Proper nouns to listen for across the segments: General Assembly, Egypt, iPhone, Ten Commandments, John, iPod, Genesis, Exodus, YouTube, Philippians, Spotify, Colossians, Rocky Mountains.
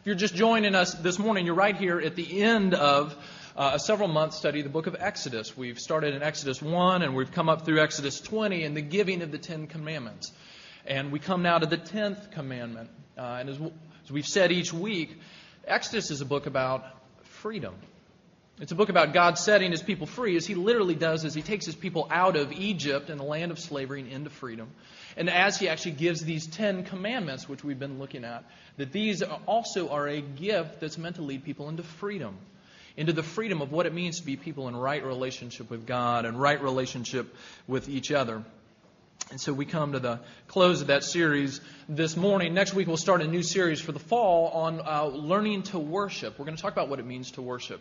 If you're just joining us this morning, you're right here at the end of a several-month study of the book of Exodus. We've started in Exodus 1, and we've come up through Exodus 20 and the giving of the Ten Commandments. And we come now to the 10th commandment. And as we've said each week, Exodus is a book about freedom. It's a book about God setting His people free, as He literally does as He takes His people out of Egypt and the land of slavery and into freedom. And as He actually gives these 10 commandments, which we've been looking at, that these also are a gift that's meant to lead people into the freedom of what it means to be people in right relationship with God and right relationship with each other. And so we come to the close of that series this morning. Next week we'll start a new series for the fall on learning to worship. We're going to talk about what it means to worship.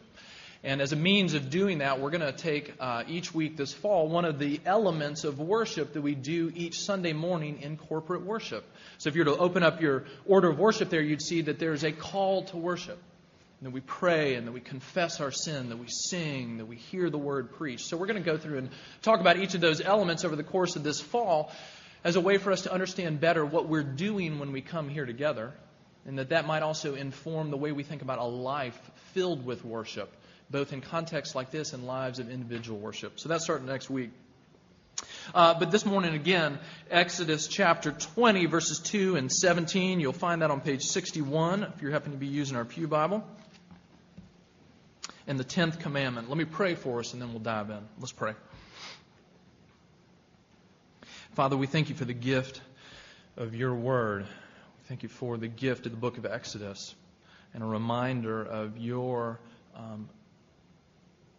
And as a means of doing that, we're going to take each week this fall one of the elements of worship that we do each Sunday morning in corporate worship. So if you were to open up your order of worship there, you'd see that there's a call to worship. And that we pray, and that we confess our sin, that we sing, that we hear the word preached. So we're going to go through and talk about each of those elements over the course of this fall as a way for us to understand better what we're doing when we come here together. And that might also inform the way we think about a life filled with worship, both in contexts like this and lives of individual worship. So that's starting next week. But this morning again, Exodus chapter 20, verses 2 and 17. You'll find that on page 61 if you happen to be using our Pew Bible. And the 10th commandment. Let me pray for us and then we'll dive in. Let's pray. Father, we thank You for the gift of Your Word. We thank You for the gift of the book of Exodus and a reminder of Your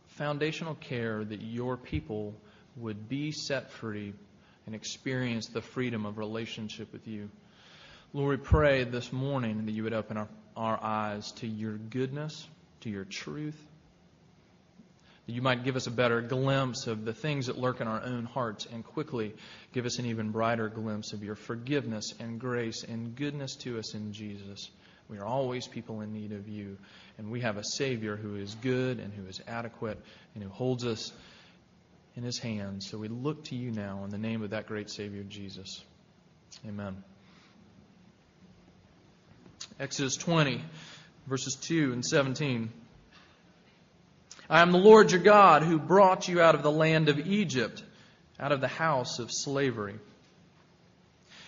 foundational care that Your people would be set free and experience the freedom of relationship with You. Lord, we pray this morning that You would open our eyes to Your goodness, to Your truth, that You might give us a better glimpse of the things that lurk in our own hearts and quickly give us an even brighter glimpse of Your forgiveness and grace and goodness to us in Jesus. We are always people in need of You, and we have a Savior who is good and who is adequate and who holds us in His hands. So we look to You now in the name of that great Savior, Jesus. Amen. Exodus 20, verses 2 and 17. I am the Lord your God who brought you out of the land of Egypt, out of the house of slavery.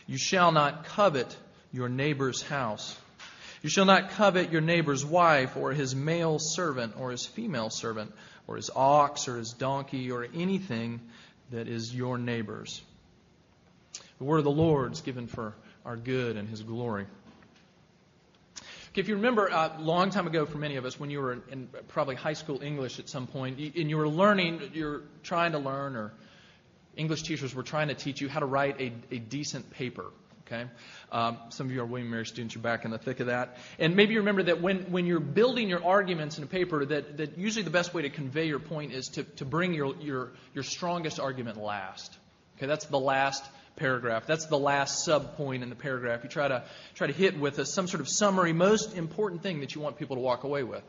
You shall not covet your neighbor's house. You shall not covet your neighbor's wife or his male servant or his female servant or his ox or his donkey or anything that is your neighbor's. The word of the Lord is given for our good and His glory. Okay, if you remember a long time ago for many of us when you were in probably high school English at some point and you were learning, you're trying to learn or English teachers were trying to teach you how to write a decent paper. Okay, some of you are William & Mary students, you're back in the thick of that. And maybe you remember that when you're building your arguments in a paper, that usually the best way to convey your point is to bring your strongest argument last. Okay, that's the last paragraph. That's the last sub-point in the paragraph. You try to hit with some sort of summary, most important thing that you want people to walk away with.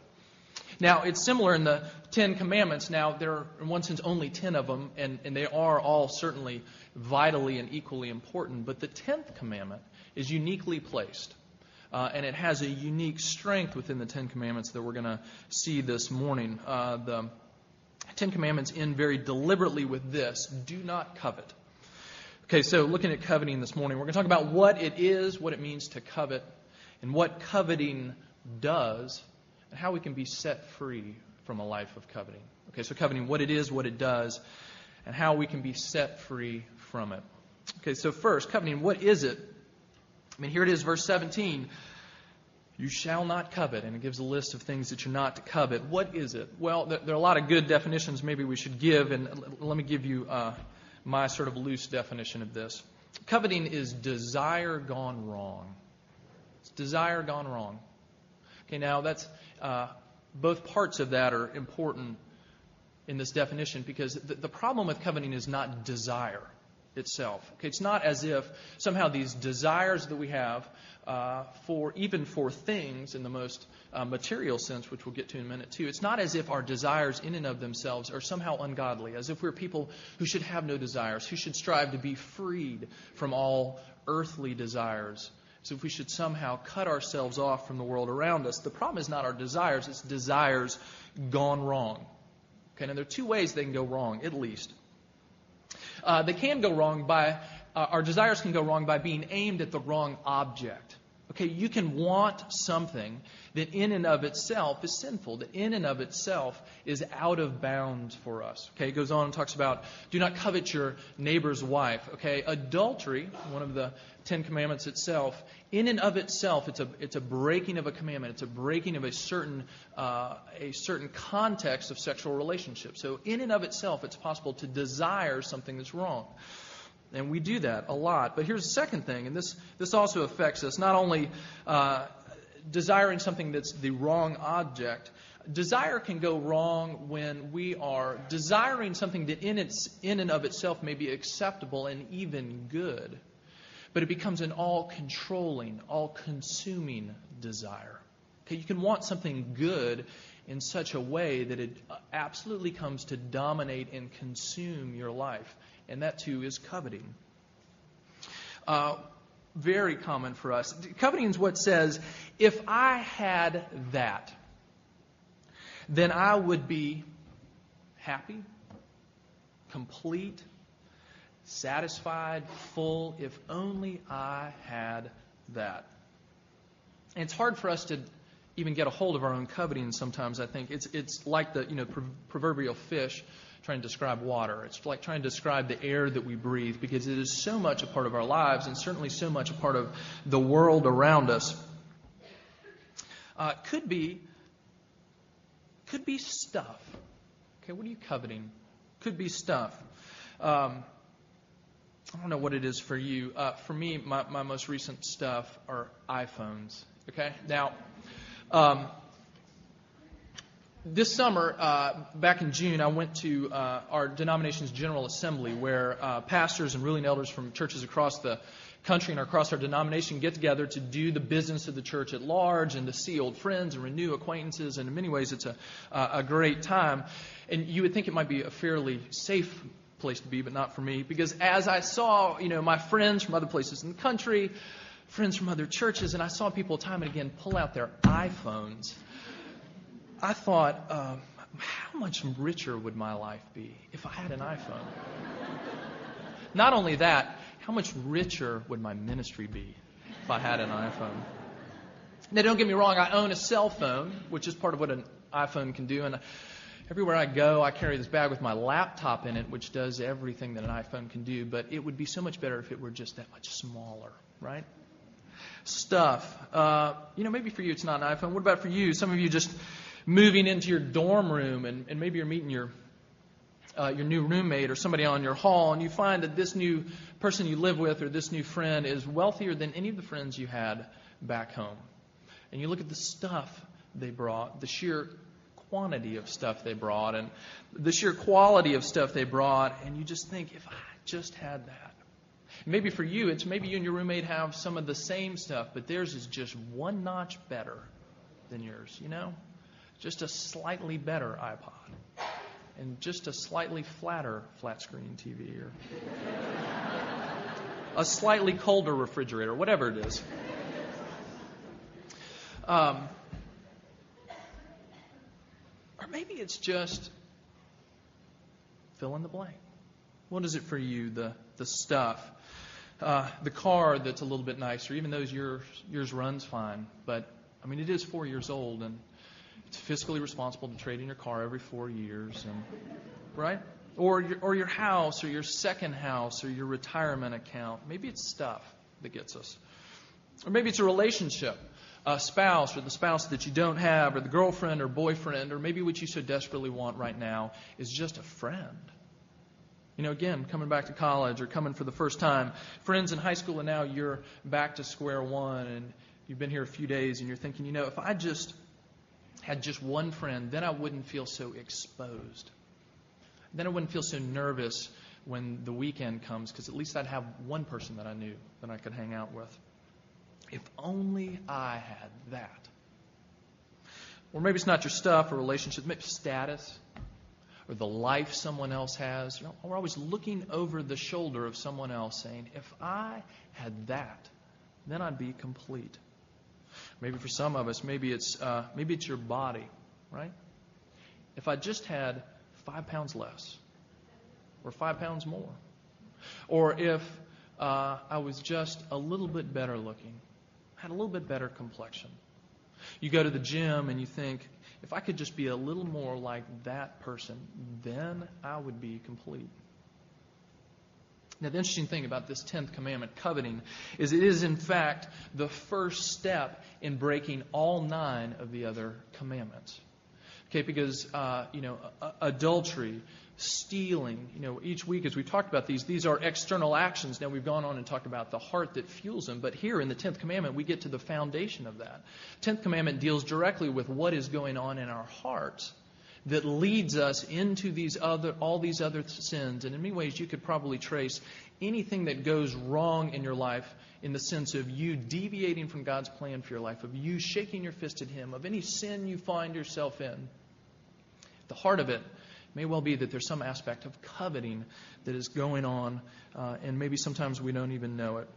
Now, it's similar in the Ten Commandments. Now, there are, in one sense, only 10 of them, and they are all certainly vitally and equally important. But the 10th commandment is uniquely placed, and it has a unique strength within the 10 commandments that we're going to see this morning. The 10 commandments end very deliberately with this: do not covet. Okay, so looking at coveting this morning, we're going to talk about what it is, what it means to covet, and what coveting does, and how we can be set free from a life of coveting. Okay, so coveting, what it is, what it does, and how we can be set free from it. Okay, so first, coveting, what is it? I mean, here it is, verse 17. You shall not covet, and it gives a list of things that you're not to covet. What is it? Well, there are a lot of good definitions maybe we should give, and let me give you my sort of loose definition of this. Coveting is desire gone wrong. It's desire gone wrong. Okay, now that's both parts of that are important in this definition because the problem with coveting is not desire itself. Okay, it's not as if somehow these desires that we have for things in the most material sense, which we'll get to in a minute too, it's not as if our desires in and of themselves are somehow ungodly, as if we're people who should have no desires, who should strive to be freed from all earthly desires So if we should somehow cut ourselves off from the world around us, the problem is not our desires, it's desires gone wrong. Okay, and there are two ways they can go wrong, at least. They can go wrong by, our desires can go wrong by being aimed at the wrong object. Okay, you can want something that in and of itself is sinful, that in and of itself is out of bounds for us. Okay, it goes on and talks about, do not covet your neighbor's wife. Okay, adultery, one of the Ten Commandments itself, in and of itself, it's a breaking of a commandment. It's a breaking of a certain context of sexual relationship. So in and of itself, it's possible to desire something that's wrong. And we do that a lot. But here's the second thing, and this also affects us. Not only desiring something that's the wrong object, desire can go wrong when we are desiring something that in and of itself may be acceptable and even good, but it becomes an all-controlling, all-consuming desire. Okay, you can want something good in such a way that it absolutely comes to dominate and consume your life. And that, too, is coveting. Very common for us. Coveting is what says, if I had that, then I would be happy, complete, satisfied, full, if only I had that. And it's hard for us to even get a hold of our own coveting sometimes, I think. It's like the proverbial fish trying to describe water. It's like trying to describe the air that we breathe, because it is so much a part of our lives and certainly so much a part of the world around us. Could be stuff. Okay, what are you coveting? Could be stuff. I don't know what it is for you. For me, my most recent stuff are iPhones. Okay, now. This summer, back in June, I went to our denomination's General Assembly, where pastors and ruling elders from churches across the country and across our denomination get together to do the business of the church at large and to see old friends and renew acquaintances. And in many ways, it's a great time. And you would think it might be a fairly safe place to be, but not for me, because as I saw, my friends from other places in the country, friends from other churches, and I saw people time and again pull out their iPhones. I thought, how much richer would my life be if I had an iPhone? Not only that, how much richer would my ministry be if I had an iPhone? Now, don't get me wrong, I own a cell phone, which is part of what an iPhone can do. And everywhere I go, I carry this bag with my laptop in it, which does everything that an iPhone can do. But it would be so much better if it were just that much smaller, right? Stuff. Maybe for you it's not an iPhone. What about for you? Some of you just moving into your dorm room, and maybe you're meeting your new roommate or somebody on your hall, and you find that this new person you live with or this new friend is wealthier than any of the friends you had back home. And you look at the stuff they brought, the sheer quantity of stuff they brought, and the sheer quality of stuff they brought, and you just think, if I just had that. Maybe for you, it's maybe you and your roommate have some of the same stuff, but theirs is just one notch better than yours, Just a slightly better iPod and just a slightly flatter flat-screen TV or a slightly colder refrigerator, whatever it is. Or maybe it's just fill in the blank. What is it for you, the stuff? The car that's a little bit nicer, even though yours runs fine. But, it is 4 years old, and it's fiscally responsible to trade in your car every 4 years, right? Or your house, or your second house, or your retirement account. Maybe it's stuff that gets us. Or maybe it's a relationship, a spouse, or the spouse that you don't have, or the girlfriend or boyfriend, or maybe what you so desperately want right now is just a friend. Again, coming back to college or coming for the first time, friends in high school, and now you're back to square one, and you've been here a few days, and you're thinking, if I just had just one friend, then I wouldn't feel so exposed. Then I wouldn't feel so nervous when the weekend comes, because at least I'd have one person that I knew that I could hang out with. If only I had that. Or maybe it's not your stuff or relationship, maybe status or the life someone else has. We're always looking over the shoulder of someone else saying, if I had that, then I'd be complete. Maybe for some of us, maybe it's your body, right? If I just had 5 pounds less or 5 pounds more, or if I was just a little bit better looking, had a little bit better complexion. You go to the gym and you think, if I could just be a little more like that person, then I would be complete. Now, the interesting thing about this 10th commandment, coveting, is it is, in fact, the first step in breaking all 9 of the other commandments. Okay, because, adultery, stealing, each week as we talked about these are external actions. Now, we've gone on and talked about the heart that fuels them. But here in the 10th commandment, we get to the foundation of that. 10th commandment deals directly with what is going on in our hearts that leads us into all these other sins. And in many ways, you could probably trace anything that goes wrong in your life in the sense of you deviating from God's plan for your life, of you shaking your fist at Him, of any sin you find yourself in. The heart of it may well be that there's some aspect of coveting that is going on, and maybe sometimes we don't even know it.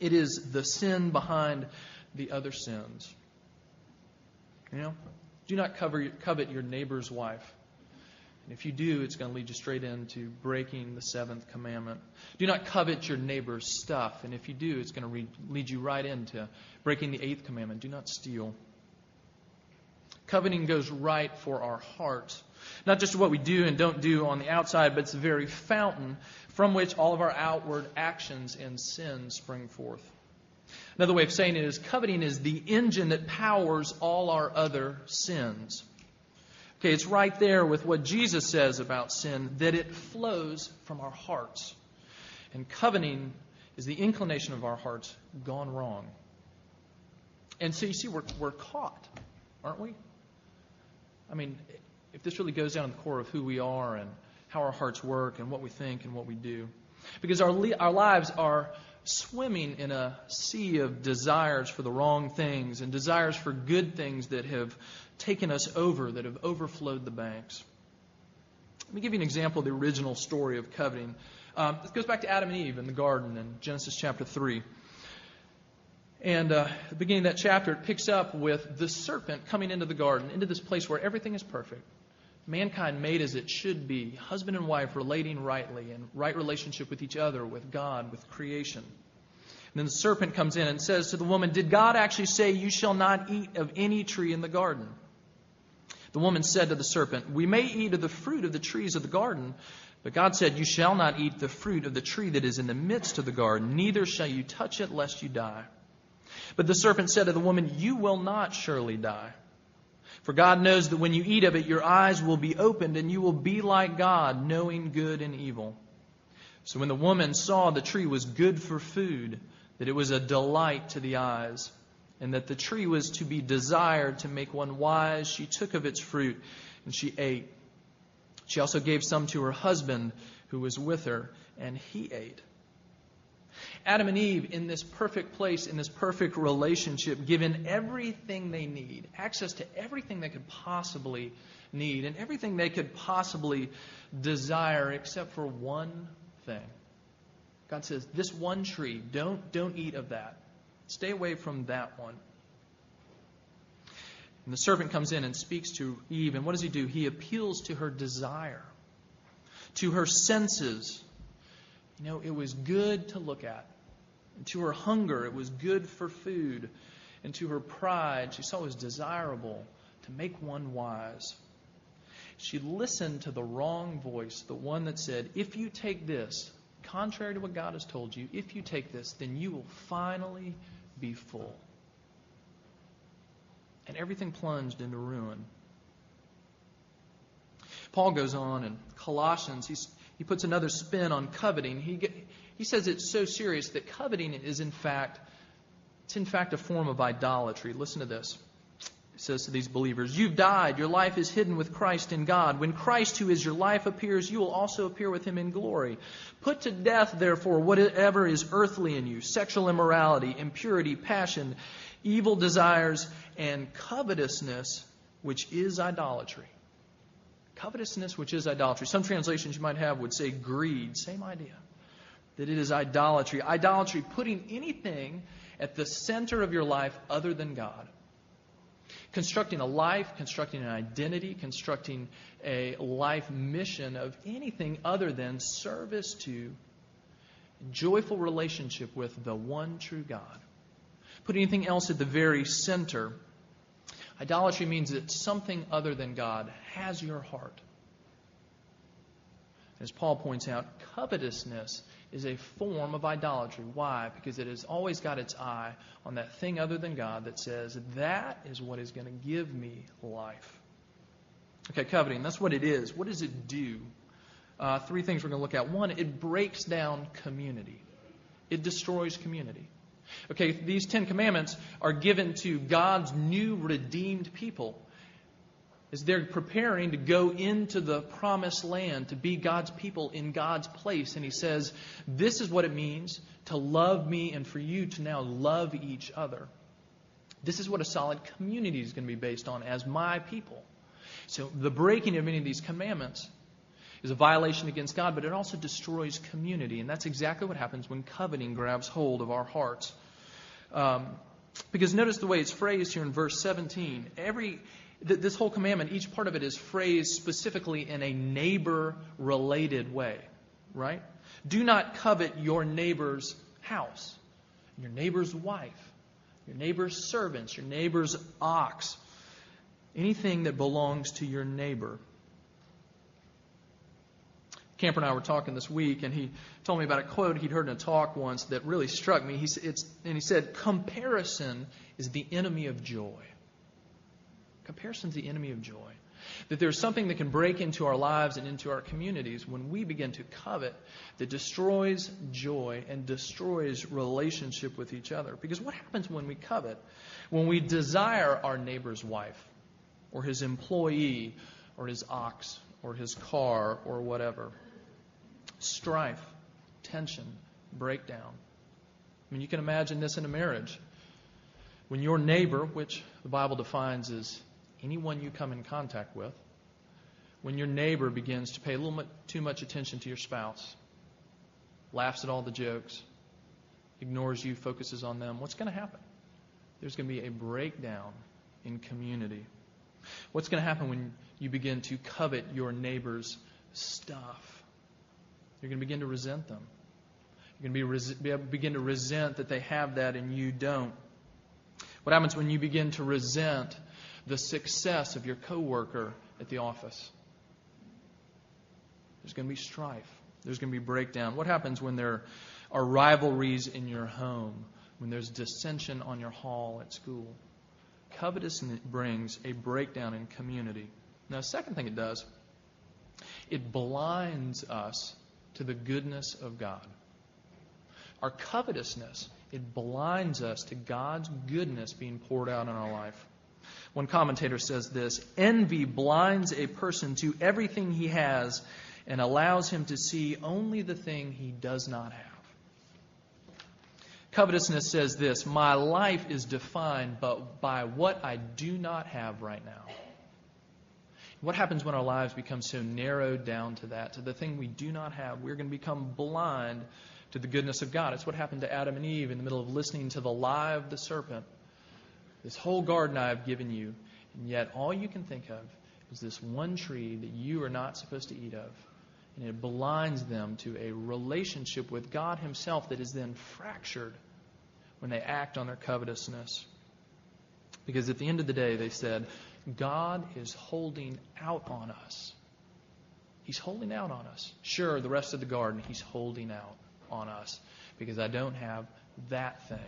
It is the sin behind the other sins. Do not covet your neighbor's wife. And if you do, it's going to lead you straight into breaking the 7th commandment. Do not covet your neighbor's stuff. And if you do, it's going to lead you right into breaking the 8th commandment. Do not steal. Coveting goes right for our heart. Not just what we do and don't do on the outside, but it's the very fountain from which all of our outward actions and sins spring forth. Another way of saying it is coveting is the engine that powers all our other sins. Okay, it's right there with what Jesus says about sin, that it flows from our hearts. And coveting is the inclination of our hearts gone wrong. And so you see, we're caught, aren't we? I mean, if this really goes down to the core of who we are and how our hearts work and what we think and what we do. Because our lives are swimming in a sea of desires for the wrong things and desires for good things that have taken us over, that have overflowed the banks. Let me give you an example of the original story of coveting. It goes back to Adam and Eve in the garden in Genesis chapter 3. And at the beginning of that chapter, it picks up with the serpent coming into the garden, into this place where everything is perfect. Mankind made as it should be, husband and wife relating rightly, in right relationship with each other, with God, with creation. And then the serpent comes in and says to the woman, "Did God actually say you shall not eat of any tree in the garden?" The woman said to the serpent, "We may eat of the fruit of the trees of the garden, but God said you shall not eat the fruit of the tree that is in the midst of the garden, neither shall you touch it lest you die." But the serpent said to the woman, "You will not surely die. For God knows that when you eat of it, your eyes will be opened and you will be like God, knowing good and evil." So when the woman saw the tree was good for food, that it was a delight to the eyes, and that the tree was to be desired to make one wise, she took of its fruit and she ate. She also gave some to her husband who was with her, and he ate. Adam and Eve, in this perfect place, in this perfect relationship, given everything they need, access to everything they could possibly need and everything they could possibly desire, except for one thing. God says, this one tree, don't eat of that. Stay away from that one. And the serpent comes in and speaks to Eve. And what does he do? He appeals to her desire, to her senses. It was good to look at. And to her hunger, it was good for food. And to her pride, she saw it was desirable to make one wise. She listened to the wrong voice, the one that said, if you take this, contrary to what God has told you, if you take this, then you will finally be full. And everything plunged into ruin. Paul goes on in Colossians, he puts another spin on coveting. He says it's so serious that coveting is in fact a form of idolatry. Listen to this. He says to these believers, "You've died. Your life is hidden with Christ in God. When Christ, who is your life, appears, you will also appear with Him in glory. Put to death, therefore, whatever is earthly in you, sexual immorality, impurity, passion, evil desires, and covetousness, which is idolatry." Covetousness, which is idolatry. Some translations you might have would say greed. Same idea. that it is idolatry. Idolatry, putting anything at the center of your life other than God. Constructing a life, constructing an identity, constructing a life mission of anything other than service to, joyful relationship with the one true God. Put anything else at the very center. Idolatry means that something other than God has your heart. As Paul points out, covetousness is a form of idolatry. Why? Because it has always got its eye on that thing other than God that says, that is what is going to give me life. Okay, coveting, that's what it is. What does it do? Three things we're going to look at. One, it breaks down community. It destroys community. Okay, these 10 Commandments are given to God's new redeemed people as they're preparing to go into the promised land to be God's people in God's place. And he says, this is what it means to love me and for you to now love each other. This is what a solid community is going to be based on as my people. So the breaking of any of these commandments is a violation against God, but it also destroys community. And that's exactly what happens when coveting grabs hold of our hearts. Because notice the way it's phrased here in verse 17. This whole commandment, each part of it is phrased specifically in a neighbor-related way, right? Do not covet your neighbor's house, your neighbor's wife, your neighbor's servants, your neighbor's ox, anything that belongs to your neighbor. Camper and I were talking this week, and he told me about a quote he'd heard in a talk once that really struck me. He said, comparison is the enemy of joy. Comparison is the enemy of joy. That there's something that can break into our lives and into our communities when we begin to covet that destroys joy and destroys relationship with each other. Because what happens when we covet? When we desire our neighbor's wife or his employee or his ox or his car or whatever. Strife, tension, breakdown. I mean, you can imagine this in a marriage. When your neighbor, which the Bible defines as anyone you come in contact with, when your neighbor begins to pay a little bit too much attention to your spouse, laughs at all the jokes, ignores you, focuses on them, what's going to happen? There's going to be a breakdown in community. What's going to happen when you begin to covet your neighbor's stuff? You're going to begin to resent them. You're going to begin to resent that they have that and you don't. What happens when you begin to resent the success of your coworker at the office? There's going to be strife. There's going to be breakdown. What happens when there are rivalries in your home? When there's dissension on your hall at school? Covetousness brings a breakdown in community. Now, the second thing it does, it blinds us to the goodness of God. Our covetousness, it blinds us to God's goodness being poured out in our life. One commentator says this, envy blinds a person to everything he has and allows him to see only the thing he does not have. Covetousness says this, my life is defined by what I do not have right now. What happens when our lives become so narrowed down to that, to the thing we do not have? We're going to become blind to the goodness of God. It's what happened to Adam and Eve in the middle of listening to the lie of the serpent. This whole garden I have given you, and yet all you can think of is this one tree that you are not supposed to eat of. And it blinds them to a relationship with God Himself that is then fractured when they act on their covetousness. Because at the end of the day, they said, God is holding out on us. He's holding out on us. Sure, the rest of the garden, He's holding out on us because I don't have that thing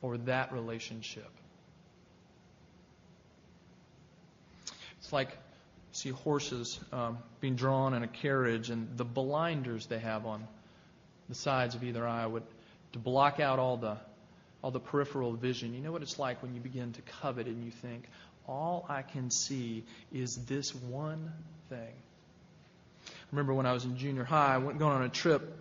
or that relationship. It's like you see horses being drawn in a carriage, and the blinders they have on the sides of either eye would to block out all the peripheral vision. You know what it's like when you begin to covet and you think, all I can see is this one thing. I remember when I was in junior high, I went going on a trip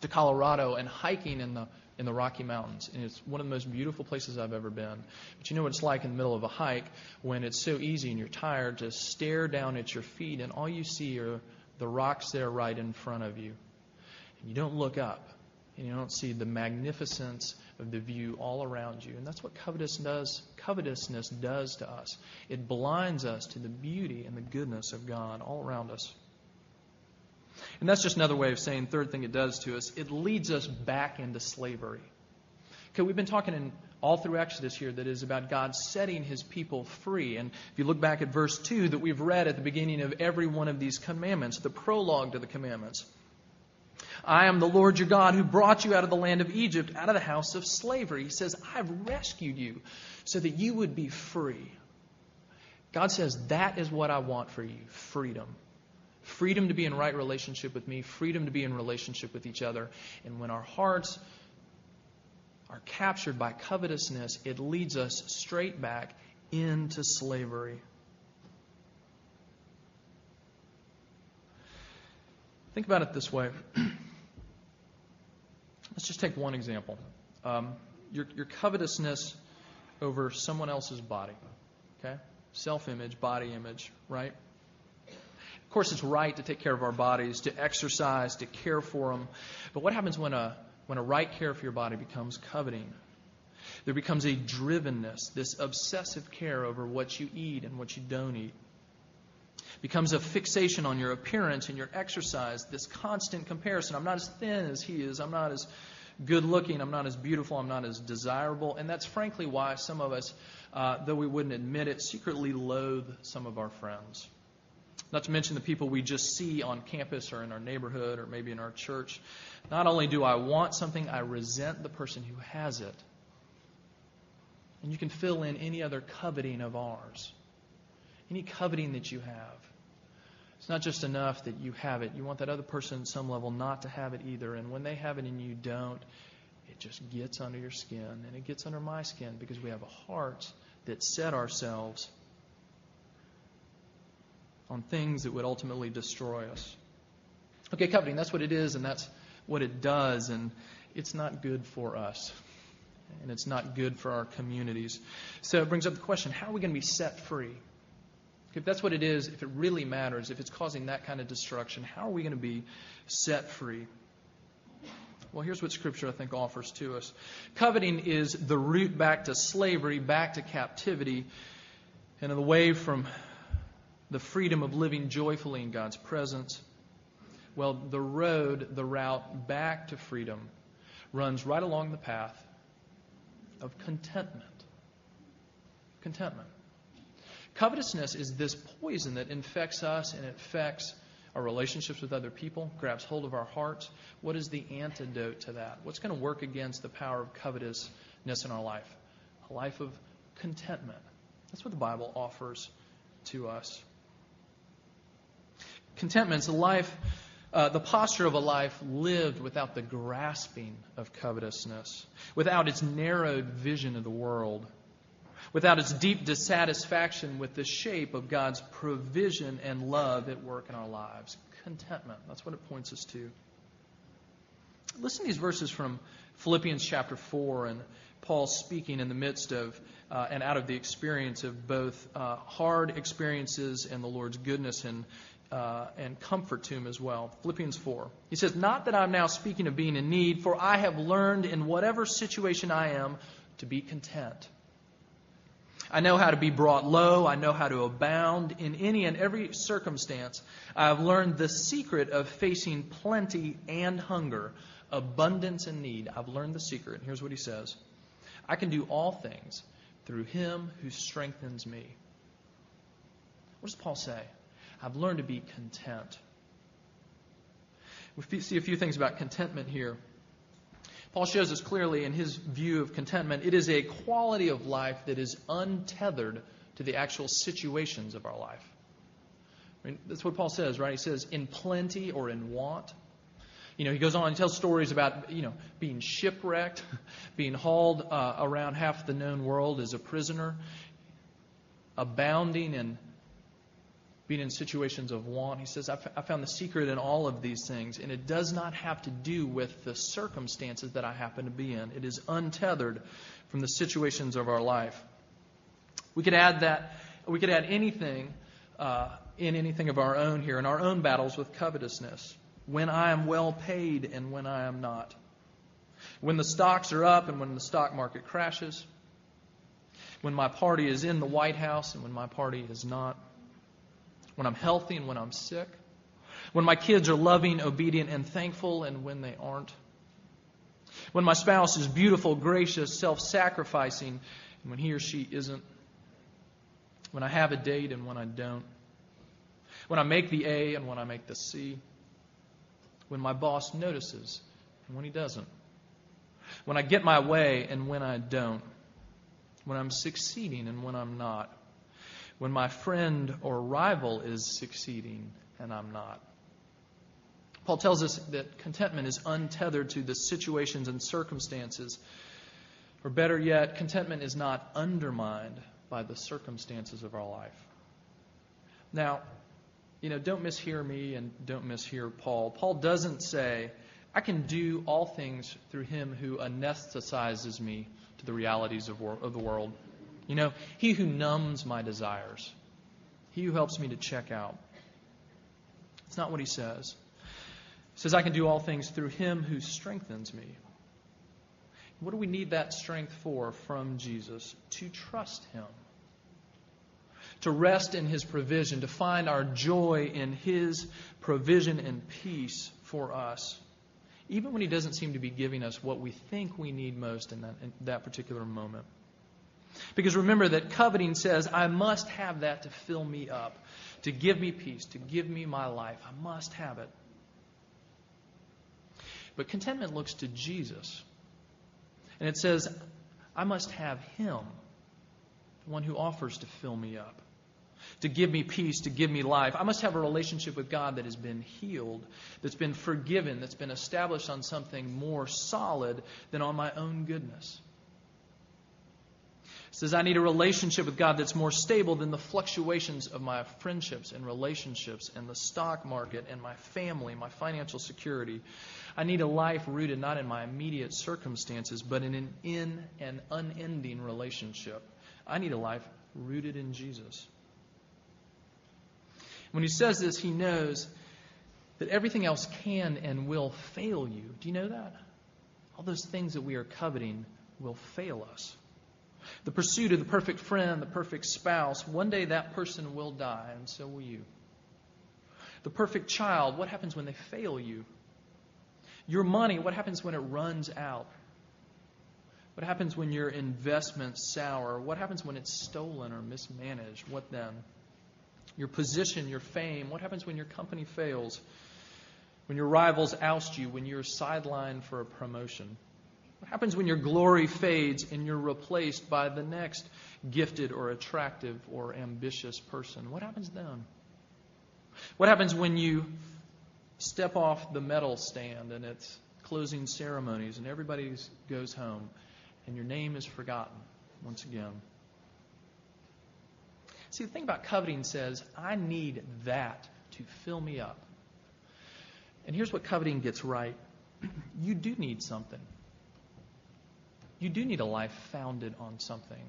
to Colorado and hiking in the Rocky Mountains. And it's one of the most beautiful places I've ever been. But you know what it's like in the middle of a hike when it's so easy and you're tired to stare down at your feet and all you see are the rocks there right in front of you. And you don't look up and you don't see the magnificence of the view all around you. And that's what covetousness does to us. It blinds us to the beauty and the goodness of God all around us. And that's just another way of saying, third thing it does to us, it leads us back into slavery. Okay, we've been talking all through Exodus here that is about God setting His people free. And if you look back at verse 2 that we've read at the beginning of every one of these commandments, the prologue to the commandments. I am the Lord your God who brought you out of the land of Egypt, out of the house of slavery. He says, I've rescued you so that you would be free. God says, that is what I want for you, freedom. Freedom to be in right relationship with me, freedom to be in relationship with each other. And when our hearts are captured by covetousness, it leads us straight back into slavery. Think about it this way. Let's just take one example. Your covetousness over someone else's body. Okay? Self-image, body image, right? Of course, it's right to take care of our bodies, to exercise, to care for them. But what happens when a right care for your body becomes coveting? There becomes a drivenness, this obsessive care over what you eat and what you don't eat. Becomes a fixation on your appearance and your exercise, this constant comparison. I'm not as thin as he is. I'm not as good looking. I'm not as beautiful. I'm not as desirable. And that's frankly why some of us, though we wouldn't admit it, secretly loathe some of our friends. Not to mention the people we just see on campus or in our neighborhood or maybe in our church. Not only do I want something, I resent the person who has it. And you can fill in any other coveting of ours. Any coveting that you have. It's not just enough that you have it. You want that other person at some level not to have it either. And when they have it and you don't, it just gets under your skin. And it gets under my skin because we have a heart that set ourselves on things that would ultimately destroy us. Okay, coveting, that's what it is and that's what it does. And it's not good for us. And it's not good for our communities. So it brings up the question, how are we going to be set free? If that's what it is, if it really matters, if it's causing that kind of destruction, how are we going to be set free? Well, here's what Scripture, I think, offers to us. Coveting is the route back to slavery, back to captivity, and away from the freedom of living joyfully in God's presence. Well, the route back to freedom runs right along the path of contentment. Contentment. Covetousness is this poison that infects us and infects our relationships with other people, grabs hold of our hearts. What is the antidote to that? What's going to work against the power of covetousness in our life? A life of contentment. That's what the Bible offers to us. Contentment is the posture of a life lived without the grasping of covetousness, without its narrowed vision of the world, without its deep dissatisfaction with the shape of God's provision and love at work in our lives. Contentment. That's what it points us to. Listen to these verses from Philippians chapter 4 and Paul speaking in the midst of and out of the experience of both hard experiences and the Lord's goodness and comfort to him as well. Philippians 4. He says, not that I'm now speaking of being in need, for I have learned in whatever situation I am to be content. I know how to be brought low. I know how to abound in any and every circumstance. I have learned the secret of facing plenty and hunger, abundance and need. I've learned the secret. And here's what he says. I can do all things through Him who strengthens me. What does Paul say? I've learned to be content. We see a few things about contentment here. Paul shows us clearly in his view of contentment, it is a quality of life that is untethered to the actual situations of our life. I mean, that's what Paul says, right? He says, in plenty or in want. You know, he goes on and tells stories about, being shipwrecked, being hauled around half the known world as a prisoner, abounding and being in situations of want. He says, I found the secret in all of these things, and it does not have to do with the circumstances that I happen to be in. It is untethered from the situations of our life. We could add anything in anything of our own here, in our own battles with covetousness, when I am well paid and when I am not. When the stocks are up and when the stock market crashes. When my party is in the White House and when my party is not. When I'm healthy and when I'm sick. When my kids are loving, obedient, and thankful and when they aren't. When my spouse is beautiful, gracious, self-sacrificing and when he or she isn't. When I have a date and when I don't. When I make the A and when I make the C. When my boss notices and when he doesn't. When I get my way and when I don't. When I'm succeeding and when I'm not. When my friend or rival is succeeding and I'm not. Paul tells us that contentment is untethered to the situations and circumstances. Or better yet, contentment is not undermined by the circumstances of our life. Now, don't mishear me and don't mishear Paul. Paul doesn't say, I can do all things through him who anesthetizes me to the realities of the world. He who numbs my desires. He who helps me to check out. It's not what he says. He says, I can do all things through him who strengthens me. What do we need that strength for from Jesus? To trust him. To rest in his provision, to find our joy in his provision and peace for us, even when he doesn't seem to be giving us what we think we need most in that particular moment. Because remember that coveting says, I must have that to fill me up, to give me peace, to give me my life. I must have it. But contentment looks to Jesus. And it says, I must have him, the one who offers to fill me up. To give me peace, to give me life. I must have a relationship with God that has been healed, that's been forgiven, that's been established on something more solid than on my own goodness. It says I need a relationship with God that's more stable than the fluctuations of my friendships and relationships and the stock market and my family, my financial security. I need a life rooted not in my immediate circumstances, but in an unending relationship. I need a life rooted in Jesus. When he says this, he knows that everything else can and will fail you. Do you know that? All those things that we are coveting will fail us. The pursuit of the perfect friend, the perfect spouse, one day that person will die, and so will you. The perfect child, what happens when they fail you? Your money, what happens when it runs out? What happens when your investments sour? What happens when it's stolen or mismanaged? What then? Your position, your fame. What happens when your company fails? When your rivals oust you? When you're sidelined for a promotion? What happens when your glory fades and you're replaced by the next gifted or attractive or ambitious person? What happens then? What happens when you step off the medal stand and it's closing ceremonies and everybody goes home and your name is forgotten once again? See, the thing about coveting says, I need that to fill me up. And here's what coveting gets right. You do need something. You do need a life founded on something.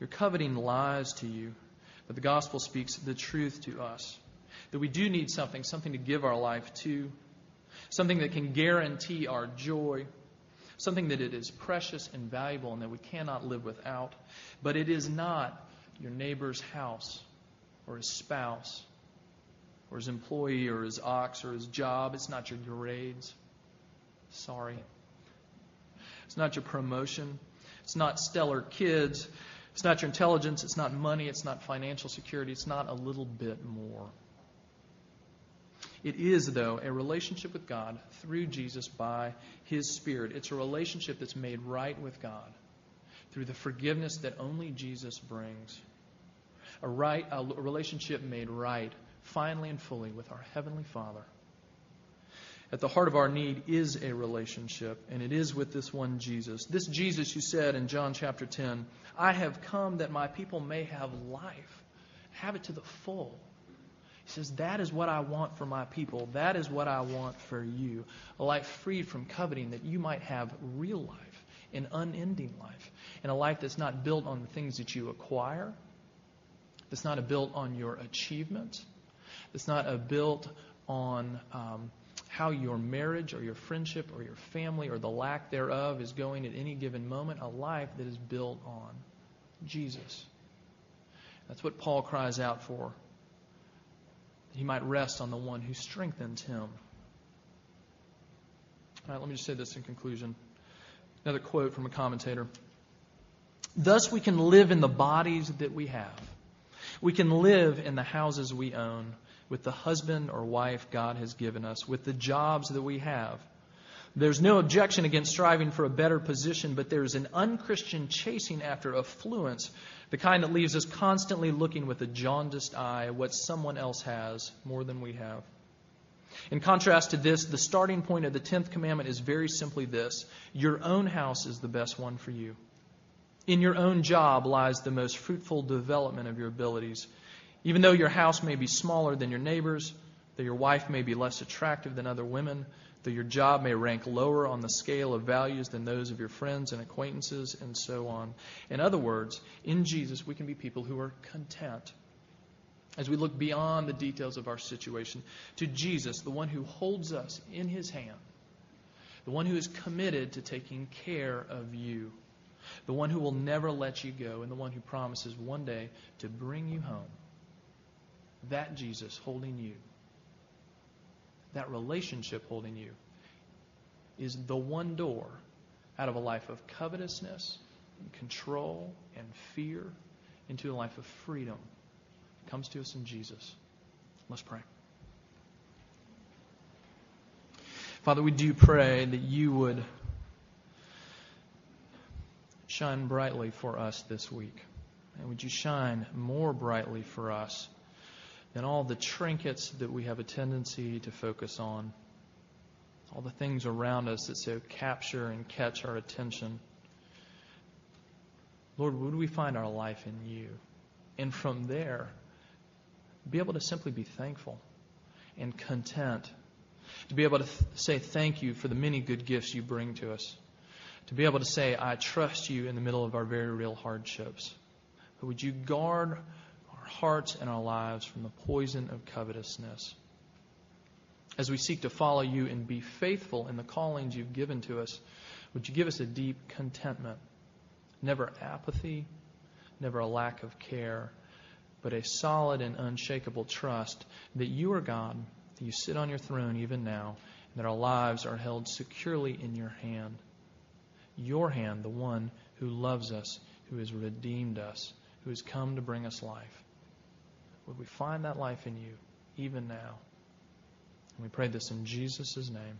Your coveting lies to you, but the gospel speaks the truth to us. That we do need something to give our life to, something that can guarantee our joy, something that it is precious and valuable and that we cannot live without. But it is not your neighbor's house, or his spouse, or his employee, or his ox, or his job. It's not your grades. Sorry. It's not your promotion. It's not stellar kids. It's not your intelligence. It's not money. It's not financial security. It's not a little bit more. It is, though, a relationship with God through Jesus by His Spirit. It's a relationship that's made right with God through the forgiveness that only Jesus brings. A relationship made right, finally and fully, with our Heavenly Father. At the heart of our need is a relationship, and it is with this one Jesus. This Jesus who said in John chapter 10, I have come that my people may have life, have it to the full. He says, that is what I want for my people. That is what I want for you. A life freed from coveting that you might have real life. An unending life, and a life that's not built on the things that you acquire, that's not built on your achievements, that's not built on how your marriage or your friendship or your family or the lack thereof is going at any given moment, a life that is built on Jesus. That's what Paul cries out for. He might rest on the one who strengthens him. All right, let me just say this in conclusion. Another quote from a commentator. Thus we can live in the bodies that we have. We can live in the houses we own, with the husband or wife God has given us, with the jobs that we have. There's no objection against striving for a better position, but there is an unchristian chasing after affluence, the kind that leaves us constantly looking with a jaundiced eye what someone else has more than we have. In contrast to this, the starting point of the 10th commandment is very simply this: your own house is the best one for you. In your own job lies the most fruitful development of your abilities. Even though your house may be smaller than your neighbor's, though your wife may be less attractive than other women, though your job may rank lower on the scale of values than those of your friends and acquaintances, and so on. In other words, in Jesus, we can be people who are content. As we look beyond the details of our situation to Jesus, the one who holds us in his hand, the one who is committed to taking care of you, the one who will never let you go, and the one who promises one day to bring you home. That Jesus holding you, that relationship holding you, is the one door out of a life of covetousness, and control, and fear, into a life of freedom. It comes to us in Jesus. Let's pray. Father, we do pray that you would shine brightly for us this week. And would you shine more brightly for us than all the trinkets that we have a tendency to focus on, all the things around us that so capture and catch our attention. Lord, would we find our life in you? And from there, be able to simply be thankful and content, to be able to say thank you for the many good gifts you bring to us, to be able to say, I trust you in the middle of our very real hardships. But would you guard hearts and our lives from the poison of covetousness. As we seek to follow you and be faithful in the callings you've given to us, would you give us a deep contentment, never apathy, never a lack of care, but a solid and unshakable trust that you are God, that you sit on your throne even now, and that our lives are held securely in your hand, the one who loves us, who has redeemed us, who has come to bring us life. Would we find that life in you, even now? And we pray this in Jesus' name.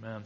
Amen.